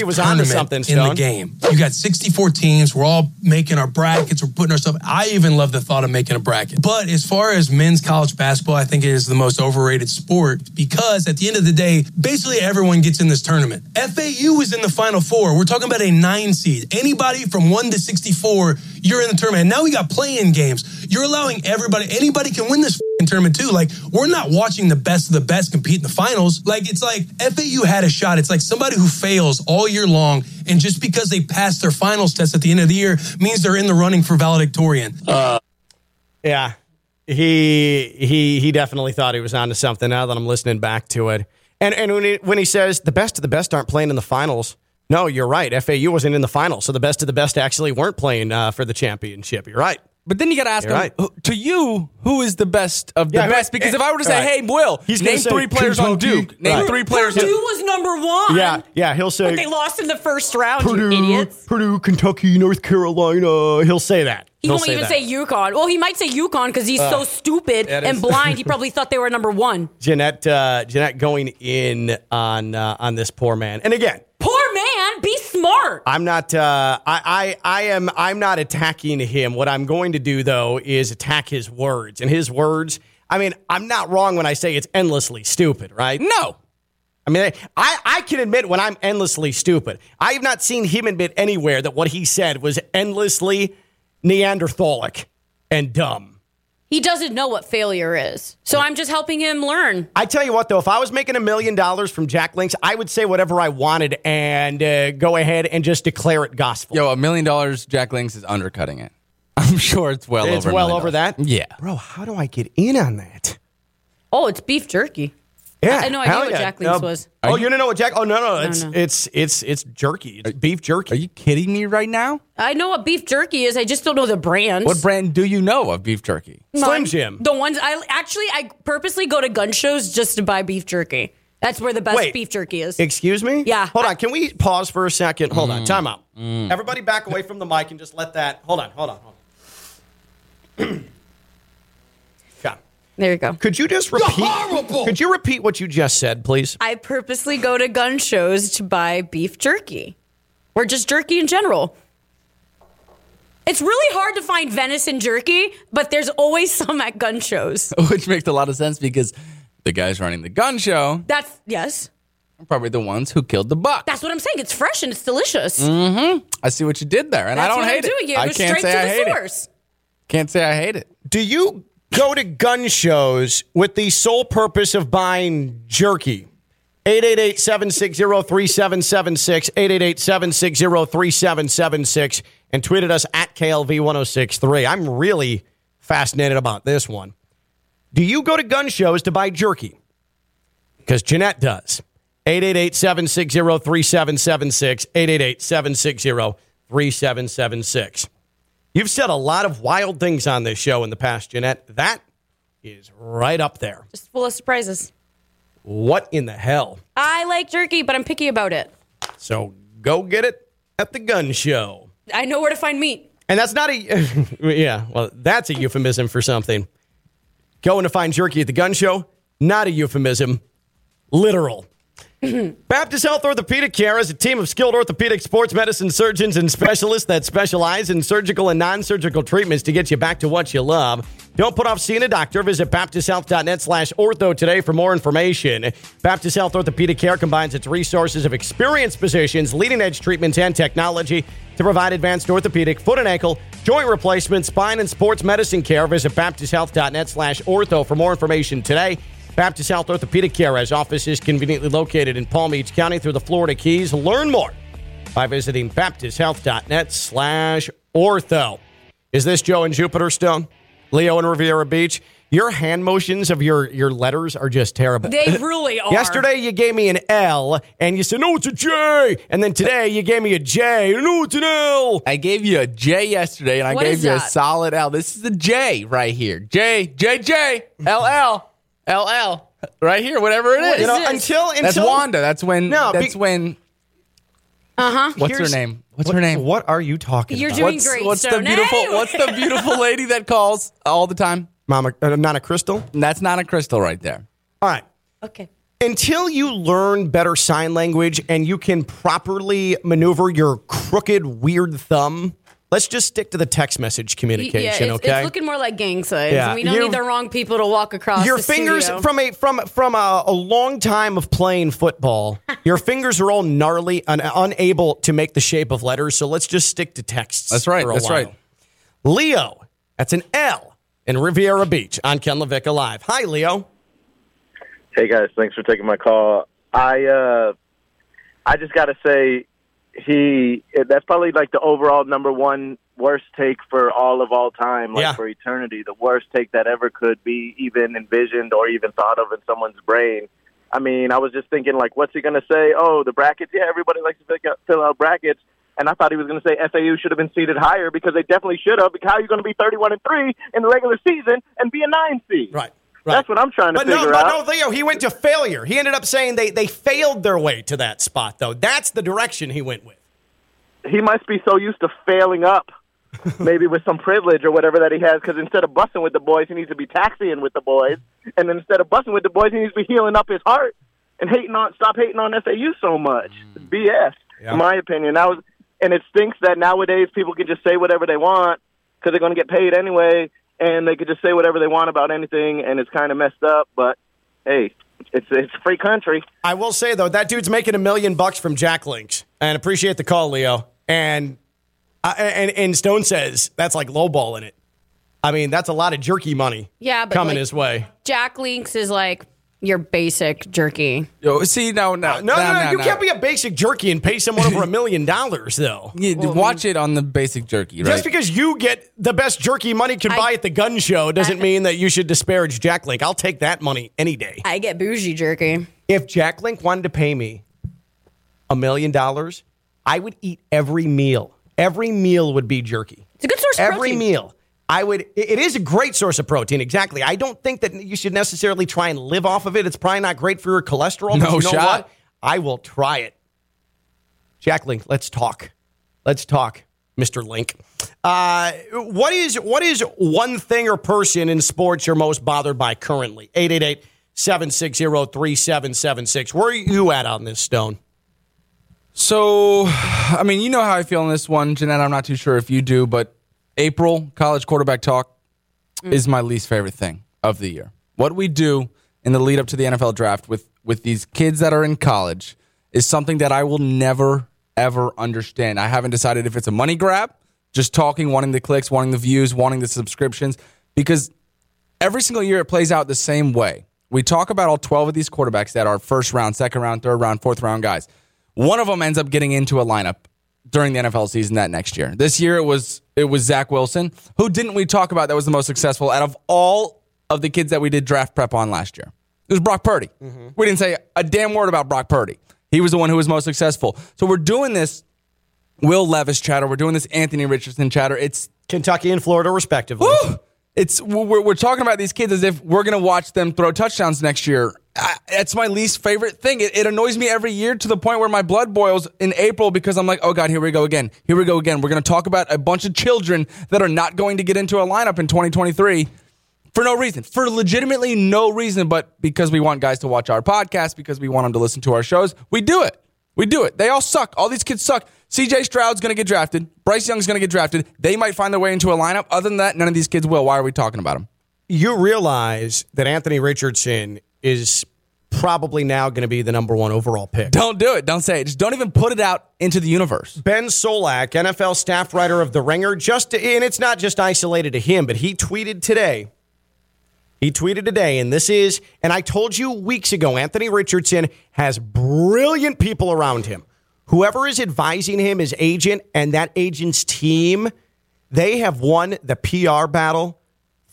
tournament in the game. You got 64 teams. We're all making our brackets. We're putting ourselves. I even love the thought of making a bracket. But as far as men's college basketball, I think it is the most overrated sport because at the end of the day, basically everyone gets in this tournament. FAU is in the Final Four. We're talking about a 9 seed. Anybody from 1 to 64, you're in the tournament. Now we got play-in games. You're allowing anybody can win this tournament too. Like, we're not watching the best of the best compete in the finals. Like, it's like FAU had a shot. It's like somebody who fails all year long, and just because they passed their finals test at the end of the year means they're in the running for valedictorian. Yeah. He definitely thought he was onto something now that I'm listening back to it. And when he says the best of the best aren't playing in the finals, no, you're right. FAU wasn't in the finals, so the best of the best actually weren't playing for the championship. You're right. But then you got to ask him, to you, who is the best of the best? Because if I were to say, hey, Will, name 3 players on Duke. Name 3 players on Duke. Purdue was number 1. Yeah, he'll say. But they lost in the first round, Purdue, you idiots. Purdue, Kentucky, North Carolina. He'll say that. He won't even say UConn. Well, he might say UConn because he's so stupid and blind. He probably thought they were number 1. Jeanette going in on this poor man. And again. Poor man, be smart. I'm not. I'm not attacking him. What I'm going to do though is attack his words. And his words. I mean, I'm not wrong when I say it's endlessly stupid, right? No. I mean, I can admit when I'm endlessly stupid. I have not seen him admit anywhere that what he said was endlessly Neanderthalic and dumb. He doesn't know what failure is. So I'm just helping him learn. I tell you what, though, if I was making $1 million from Jack Link's, I would say whatever I wanted and go ahead and just declare it gospel. Yo, $1 million Jack Link's is undercutting it. I'm sure it's well over. It's well over that? Yeah. Bro, how do I get in on that? Oh, it's beef jerky. Yeah. I had no idea what Jack Link's was. Oh, you didn't know what Jack... Oh, no. It's jerky. It's beef jerky. Are you kidding me right now? I know what beef jerky is. I just don't know the brands. What brand do you know of beef jerky? Slim Jim. The ones... I purposely go to gun shows just to buy beef jerky. That's where the best beef jerky is. Excuse me? Yeah. Hold on. Can we pause for a second? Hold on. Time out. Everybody back away from the mic and just let that... Hold on. There you go. Could you just repeat? You're horrible. Could you repeat what you just said, please? I purposely go to gun shows to buy beef jerky, or just jerky in general. It's really hard to find venison jerky, but there's always some at gun shows, which makes a lot of sense because the guys running the gun show. Yes. Are probably the ones who killed the buck. That's what I'm saying. It's fresh and it's delicious. Mm-hmm. I see what you did there, and I don't hate it. I can't say I hate it. Can't say I hate it. Do you? Go to gun shows with the sole purpose of buying jerky. 888-760-3776, 888-760-3776, and tweeted us at KLV1063. I'm really fascinated about this one. Do you go to gun shows to buy jerky? Because Jeanette does. 888-760-3776, 888-760-3776. You've said a lot of wild things on this show in the past, Jeanette. That is right up there. Just full of surprises. What in the hell? I like jerky, but I'm picky about it. So go get it at the gun show. I know where to find meat. And that's not a... yeah, well, that's a euphemism for something. Going to find jerky at the gun show, not a euphemism. Literal. Baptist Health Orthopedic Care is a team of skilled orthopedic sports medicine surgeons and specialists that specialize in surgical and non-surgical treatments to get you back to what you love. Don't put off seeing a doctor. Visit baptisthealth.net/ortho today for more information. Baptist Health Orthopedic Care combines its resources of experienced physicians, leading-edge treatments, and technology to provide advanced orthopedic, foot and ankle, joint replacement, spine, and sports medicine care. Visit baptisthealth.net/ortho for more information today. Baptist Health Orthopedic Care has offices conveniently located in Palm Beach County through the Florida Keys. Learn more by visiting baptisthealth.net/ortho. Is this Joe in Jupiter Stone? Leo in Riviera Beach? Your hand motions of your letters are just terrible. They really are. Yesterday you gave me an L, and you said, no, it's a J. And then today you gave me a J. No, it's an L. I gave you a J yesterday, and I gave you a solid L. This is the J right here. J, J, J, L, L. LL, right here, whatever it is. You know, until that's Wanda. That's when. No, that's when. What's her name? What are you talking about? You're doing great. What's the beautiful lady that calls all the time? Mama, not a crystal. That's not a crystal, right there. All right. Okay. Until you learn better sign language and you can properly maneuver your crooked, weird thumb. Let's just stick to the text message communication, okay? It's looking more like gang signs. Yeah. We don't need the wrong people to walk across your fingers studio. From a long time of playing football. Your fingers are all gnarly and unable to make the shape of letters. So let's just stick to texts. That's right. That's right. Leo, that's an L in Riviera Beach on Ken Lavicka Live. Hi, Leo. Hey guys, thanks for taking my call. I just got to say. That's probably like the overall number one worst take for all time, for eternity. The worst take that ever could be even envisioned or even thought of in someone's brain. I mean, I was just thinking, like, what's he going to say? Oh, the brackets. Yeah, everybody likes to fill out brackets. And I thought he was going to say FAU should have been seeded higher because they definitely should have. Because how are you going to be 31-3 in the regular season and be a 9 seed? Right. That's what I'm trying to figure out. But Leo, he went to failure. He ended up saying they failed their way to that spot, though. That's the direction he went with. He must be so used to failing up, maybe with some privilege or whatever that he has, because instead of bussin' with the boys, he needs to be taxiing with the boys. And then instead of bussin' with the boys, he needs to be healing up his heart and stop hating on FAU so much. It's BS, in my opinion. And it stinks that nowadays people can just say whatever they want because they're going to get paid anyway. And they could just say whatever they want about anything, and it's kind of messed up. But, hey, it's a free country. I will say, though, that dude's making $1 million bucks from Jack Link's. And appreciate the call, Leo. And And Stone says that's like lowballing it. I mean, that's a lot of jerky money coming his way. Jack Link's is like your basic jerky. No, you can't be a basic jerky and pay someone over $1 million, though. Yeah, well, watch it on the basic jerky, right? Just because you get the best jerky money can buy at the gun show doesn't mean that you should disparage Jack Link. I'll take that money any day. I get bougie jerky. If Jack Link wanted to pay me $1 million, I would eat every meal. Every meal would be jerky. It's a good source of protein. Every meal. It is a great source of protein, exactly. I don't think that you should necessarily try and live off of it. It's probably not great for your cholesterol. No, but you know what? I will try it. Jack Link, let's talk. Let's talk, Mr. Link. What is one thing or person in sports you're most bothered by currently? 888-760-3776. Where are you at on this, Stone? So, I mean, you know how I feel on this one, Jeanette. I'm not too sure if you do, but April, college quarterback talk, is my least favorite thing of the year. What we do in the lead up to the NFL draft with these kids that are in college is something that I will never, ever understand. I haven't decided if it's a money grab, just talking, wanting the clicks, wanting the views, wanting the subscriptions, because every single year it plays out the same way. We talk about all 12 of these quarterbacks that are first round, second round, third round, fourth round guys. One of them ends up getting into a lineup during the NFL season that next year. This year it was Zach Wilson, who didn't we talk about that was the most successful out of all of the kids that we did draft prep on last year. It was Brock Purdy. Mm-hmm. We didn't say a damn word about Brock Purdy. He was the one who was most successful. So we're doing this Will Levis chatter. We're doing this Anthony Richardson chatter. It's Kentucky and Florida respectively. Woo! We're talking about these kids as if we're going to watch them throw touchdowns next year. That's my least favorite thing. It annoys me every year to the point where my blood boils in April because I'm like, oh, God, here we go again. Here we go again. We're going to talk about a bunch of children that are not going to get into a lineup in 2023 for no reason, for legitimately no reason, but because we want guys to watch our podcast, because we want them to listen to our shows. We do it. They all suck. All these kids suck. C.J. Stroud's going to get drafted. Bryce Young's going to get drafted. They might find their way into a lineup. Other than that, none of these kids will. Why are we talking about them? You realize that Anthony Richardson is probably now going to be the number one overall pick. Don't do it. Don't say it. Just don't even put it out into the universe. Ben Solak, NFL staff writer of The Ringer, and it's not just isolated to him, but he tweeted today. And this is, and I told you weeks ago, Anthony Richardson has brilliant people around him. Whoever is advising him, his agent, and that agent's team, they have won the PR battle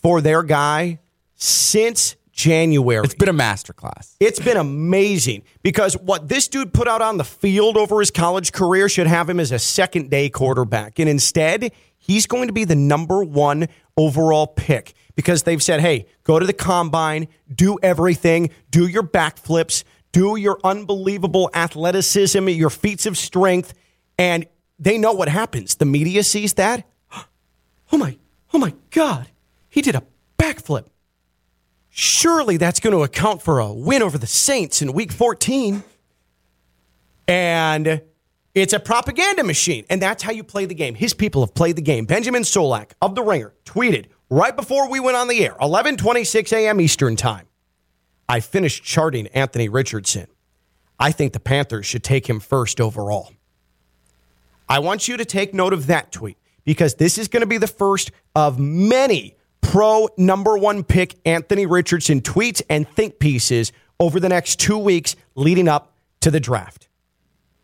for their guy since January. It's been a masterclass. It's been amazing because what this dude put out on the field over his college career should have him as a second-day quarterback. And instead, he's going to be the number one overall pick because they've said, hey, go to the combine, do everything, do your backflips, do your unbelievable athleticism, your feats of strength, and they know what happens. The media sees that. Oh my God. He did a backflip. Surely that's going to account for a win over the Saints in Week 14. And it's a propaganda machine, and that's how you play the game. His people have played the game. Benjamin Solak of The Ringer tweeted right before we went on the air, 11:26 a.m. Eastern Time. I finished charting Anthony Richardson. I think the Panthers should take him first overall. I want you to take note of that tweet because this is going to be the first of many pro number one pick Anthony Richardson tweets and think pieces over the next 2 weeks leading up to the draft.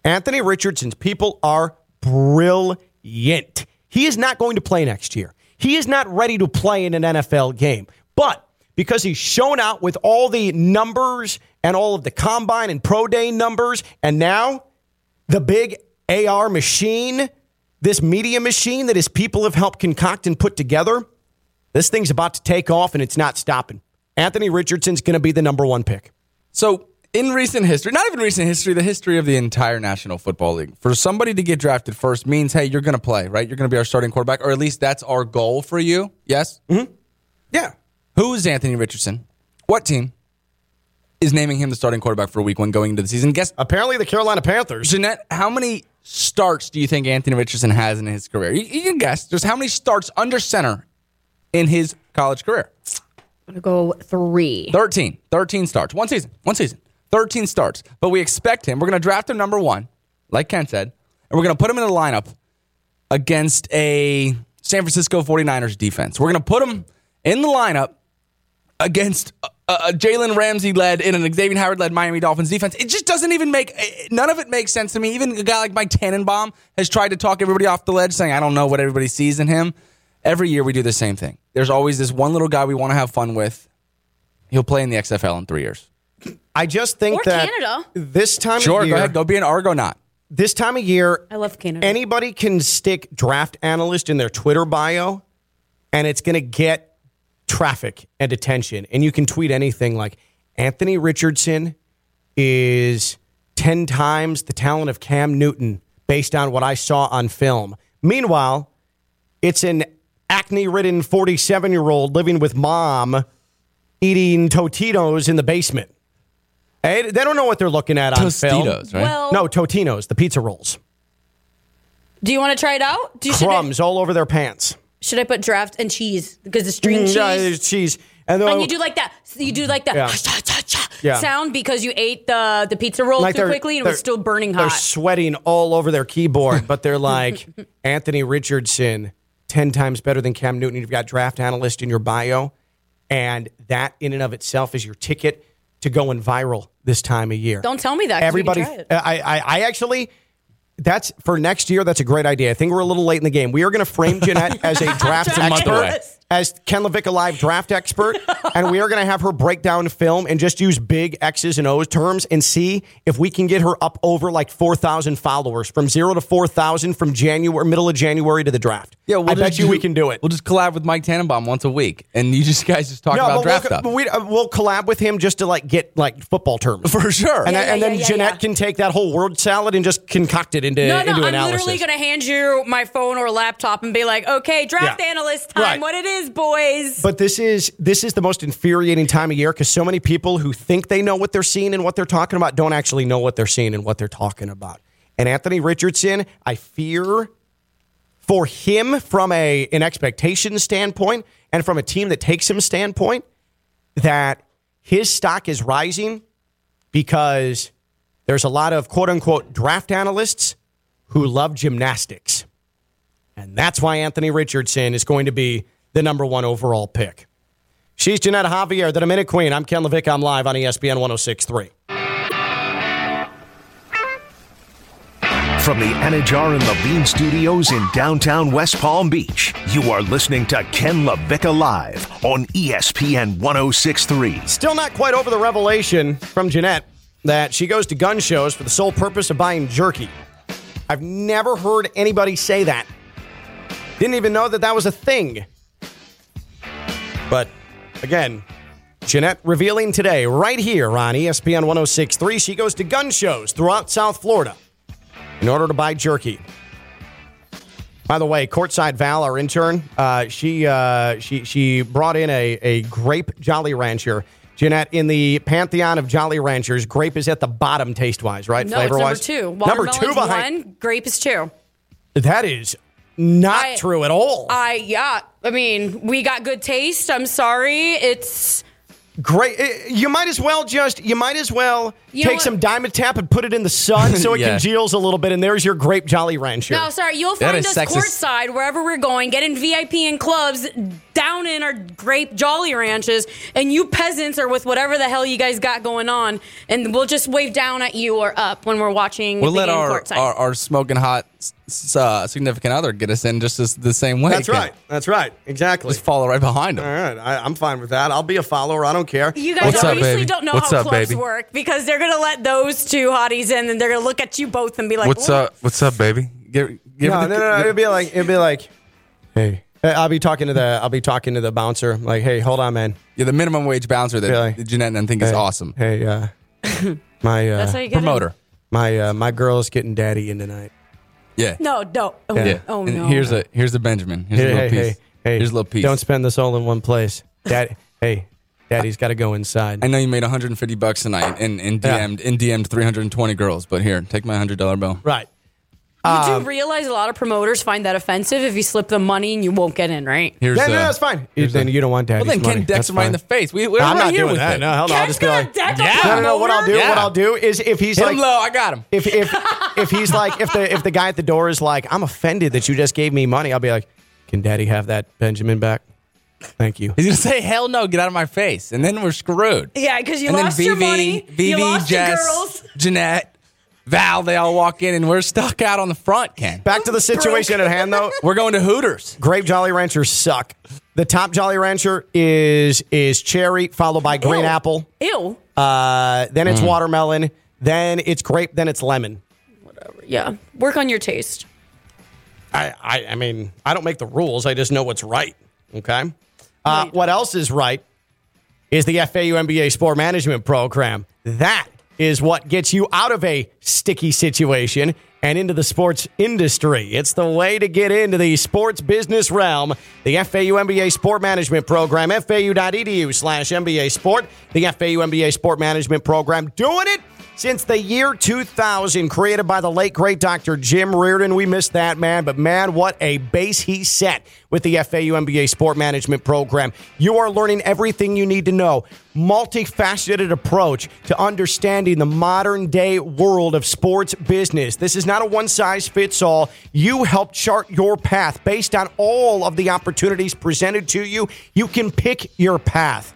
Anthony Richardson's people are brilliant. He is not going to play next year. He is not ready to play in an NFL game, but because he's shown out with all the numbers and all of the combine and pro day numbers. And now the big AR machine, this media machine that his people have helped concoct and put together, this thing's about to take off and it's not stopping. Anthony Richardson's going to be the number one pick. So in recent history, not even recent history, the history of the entire National Football League, for somebody to get drafted first means, hey, you're going to play, right? You're going to be our starting quarterback, or at least that's our goal for you. Yes? Mm-hmm. Yeah. Who is Anthony Richardson? What team is naming him the starting quarterback for Week 1 going into the season? Guess apparently the Carolina Panthers. Jeanette, how many starts do you think Anthony Richardson has in his career? You can guess. Just how many starts under center in his college career? I'm going to go 3. 13. 13 starts. One season. 13 starts. But we expect him. We're going to draft him number 1, like Ken said, and we're going to put him in the lineup. against a San Francisco 49ers defense. We're going to put him in the lineup against a Jalen Ramsey-led and an Xavier Howard-led Miami Dolphins defense. It just doesn't even make, none of it makes sense to me. Even a guy like Mike Tannenbaum has tried to talk everybody off the ledge, saying, I don't know what everybody sees in him. Every year we do the same thing. There's always this one little guy we want to have fun with. He'll play in the XFL in 3 years. I just think that Canada. This time of year... Sure, go ahead. Go be an Argonaut. This time of year, I love Canada. Anybody can stick draft analyst in their Twitter bio, and it's going to get traffic and attention. And you can tweet anything like, Anthony Richardson is 10 times the talent of Cam Newton based on what I saw on film. Meanwhile, it's an acne-ridden 47-year-old living with mom eating Totinos in the basement. They don't know what they're looking at on Tostitos, film. Right? Well, no, Totino's, the pizza rolls. Do you want to try it out? Crumbs all over their pants. Should I put draft and cheese? Because it's string cheese. Cheese. And you do like that. You do like that sound because you ate the pizza roll like too quickly and it was still burning hot. They're sweating all over their keyboard, but they're like, Anthony Richardson, 10 times better than Cam Newton. You've got draft analyst in your bio, and that in and of itself is your ticket to going viral this time of year. Don't tell me that. Everybody, I actually, that's for next year. That's a great idea. I think we're a little late in the game. We are going to frame Jeanette as a draft expert, as Ken Lavicka Live draft expert, and we are going to have her break down film and just use big X's and O's terms and see if we can get her up over like 4,000 followers from 0 to 4,000 from middle of January to the draft. Yeah, I bet we can do it. We'll just collab with Mike Tannenbaum once a week, and you just guys just talk about draft up. We'll collab with him just to get football terms for sure, and then Jeanette can take that whole word salad and just concoct it into analysis. I'm literally going to hand you my phone or laptop and be like, okay, draft analyst time. Right. What it is, boys? But this is the most infuriating time of year because so many people who think they know what they're seeing and what they're talking about don't actually know what they're seeing and what they're talking about. And Anthony Richardson, I fear. For him, from an expectation standpoint and from a team that takes him standpoint, that his stock is rising because there's a lot of quote-unquote draft analysts who love gymnastics. And that's why Anthony Richardson is going to be the #1 overall pick. She's Jeanette Javier, the Minute Queen. I'm Ken Lavicka. I'm live on ESPN 1063. From the Anajar and Levine Studios in downtown West Palm Beach, you are listening to Ken Lavicka Live on ESPN 1063. Still not quite over the revelation from Jeanette that she goes to gun shows for the sole purpose of buying jerky. I've never heard anybody say that. Didn't even know that was a thing. But again, Jeanette revealing today right here on ESPN 1063, she goes to gun shows throughout South Florida in order to buy jerky. By the way, Courtside Val, our intern, she brought in a grape Jolly Rancher. Jeanette, in the pantheon of Jolly Ranchers, grape is at the bottom taste-wise, right? No, flavor-wise? It's number 2. Watermelon's number 2 behind. 1, grape is 2. That is not true at all. I mean, we got good taste. I'm sorry. It's... Great. You might as well take some Dimetapp and put it in the sun so it congeals a little bit, and there's your grape Jolly Rancher. No, sorry, you'll find us courtside wherever we're going, getting VIP in clubs, down in our grape Jolly Ranches, and you peasants are with whatever the hell you guys got going on, and we'll just wave down at you or up when we're watching. We'll let our smoking hot significant other get us in just the same way. That's right. Exactly. Just follow right behind him. All right. I'm fine with that. I'll be a follower. I don't care. You guys obviously don't know how clubs work because they're going to let those two hotties in and they're going to look at you both and be like, What's up, baby? No. It'd be like, hey. I'll be talking to the bouncer. Like, hey, hold on, man. Yeah, the minimum wage bouncer that Jeanette and I think is awesome. Hey, my promoter. My girl's getting daddy in tonight. Yeah. No. Oh no. Here's a Benjamin. Here's a little piece. Don't spend this all in one place. Dad, Daddy's got to go inside. I know you made $150 tonight and DM'd 320 girls, but here, take my $100 bill. Right. You do realize a lot of promoters find that offensive if you slip them money and you won't get in, right? That's fine. Then you don't want daddy's money. Well, then Ken decks somebody in the face. I'm not doing that. No, hell no. I'll just be like, what I'll do is if he's like, hello, I got him. If he's like, if the guy at the door is like, I'm offended that you just gave me money, I'll be like, can daddy have that Benjamin back? Thank you. He's going to say, hell no, get out of my face. And then we're screwed. Yeah, because you lost your money. You lost your girls. Jeanette, Val, they all walk in, and we're stuck out on the front, Ken. Back to the situation at hand, though. We're going to Hooters. Grape Jolly Ranchers suck. The top Jolly Rancher is cherry, followed by green apple. Ew. Then it's watermelon. Then it's grape. Then it's lemon. Whatever. Yeah. Work on your taste. I mean, I don't make the rules. I just know what's right. Okay. What else is right is the FAU MBA Sport Management Program. That is what gets you out of a sticky situation and into the sports industry. It's the way to get into the sports business realm. The FAU MBA Sport Management Program, FAU.edu/MBA Sport. The FAU MBA Sport Management Program, doing it since the year 2000, created by the late, great Dr. Jim Reardon. We missed that man, but man, what a base he set with the FAU MBA Sport Management Program. You are learning everything you need to know. Multifaceted approach to understanding the modern-day world of sports business. This is not a one-size-fits-all. You help chart your path based on all of the opportunities presented to you. You can pick your path.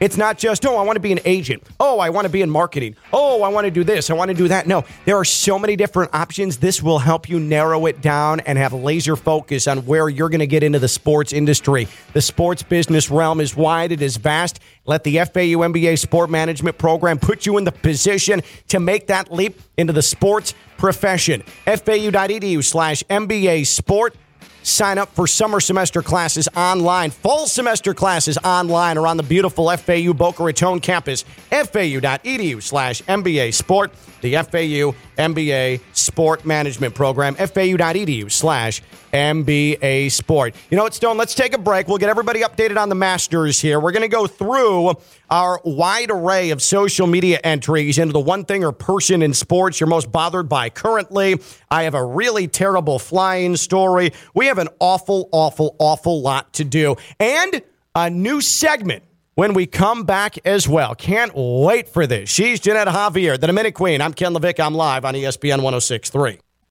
It's not just, I want to be an agent. I want to be in marketing. I want to do this. I want to do that. No, there are so many different options. This will help you narrow it down and have laser focus on where you're going to get into the sports industry. The sports business realm is wide. It is vast. Let the FAU MBA Sport Management Program put you in the position to make that leap into the sports profession. FAU.edu/MBA Sport. Sign up for summer semester classes online, fall semester classes online, or on the beautiful FAU Boca Raton campus. FAU.edu/MBA Sport. The FAU MBA Sport Management Program. FAU.edu/MBA Sport. You know what, Stone? Let's take a break. We'll get everybody updated on the Masters here. We're going to go through our wide array of social media entries into the one thing or person in sports you're most bothered by currently. I have a really terrible flying story. We have an awful, awful, awful lot to do. And a new segment when we come back as well. Can't wait for this. She's Jeanette Javier, the Dominican Queen. I'm Ken Lavicka. I'm live on ESPN 1063.